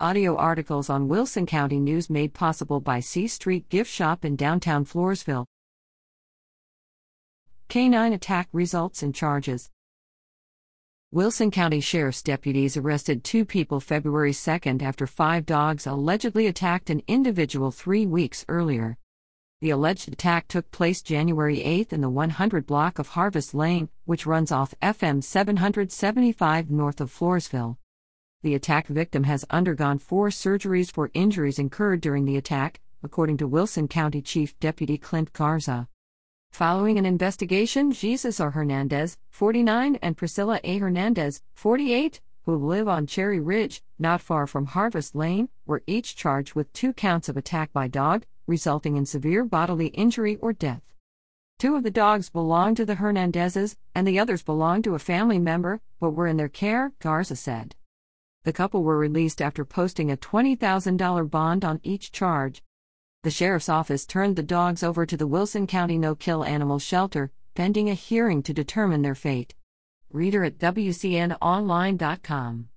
Audio articles on Wilson County News made possible by C Street Gift Shop in downtown Floresville. Canine attack results in charges. Wilson County Sheriff's deputies arrested two people February 2 after five dogs allegedly attacked an individual 3 weeks earlier. The alleged attack took place January 8 in the 100 block of Harvest Lane, which runs off FM 775 north of Floresville. The attack victim has undergone 4 surgeries for injuries incurred during the attack, according to Wilson County Chief Deputy Clint Garza. Following an investigation, Jesus R. Hernandez, 49, and Priscilla A. Hernandez, 48, who live on Cherry Ridge, not far from Harvest Lane, were each charged with 2 counts of attack by dog, resulting in severe bodily injury or death. 2 of the dogs belonged to the Hernandezes, and the others belonged to a family member, but were in their care, Garza said. The couple were released after posting a $20,000 bond on each charge. The sheriff's office turned the dogs over to the Wilson County No-Kill Animal Shelter, pending a hearing to determine their fate. Reader at WCNOnline.com.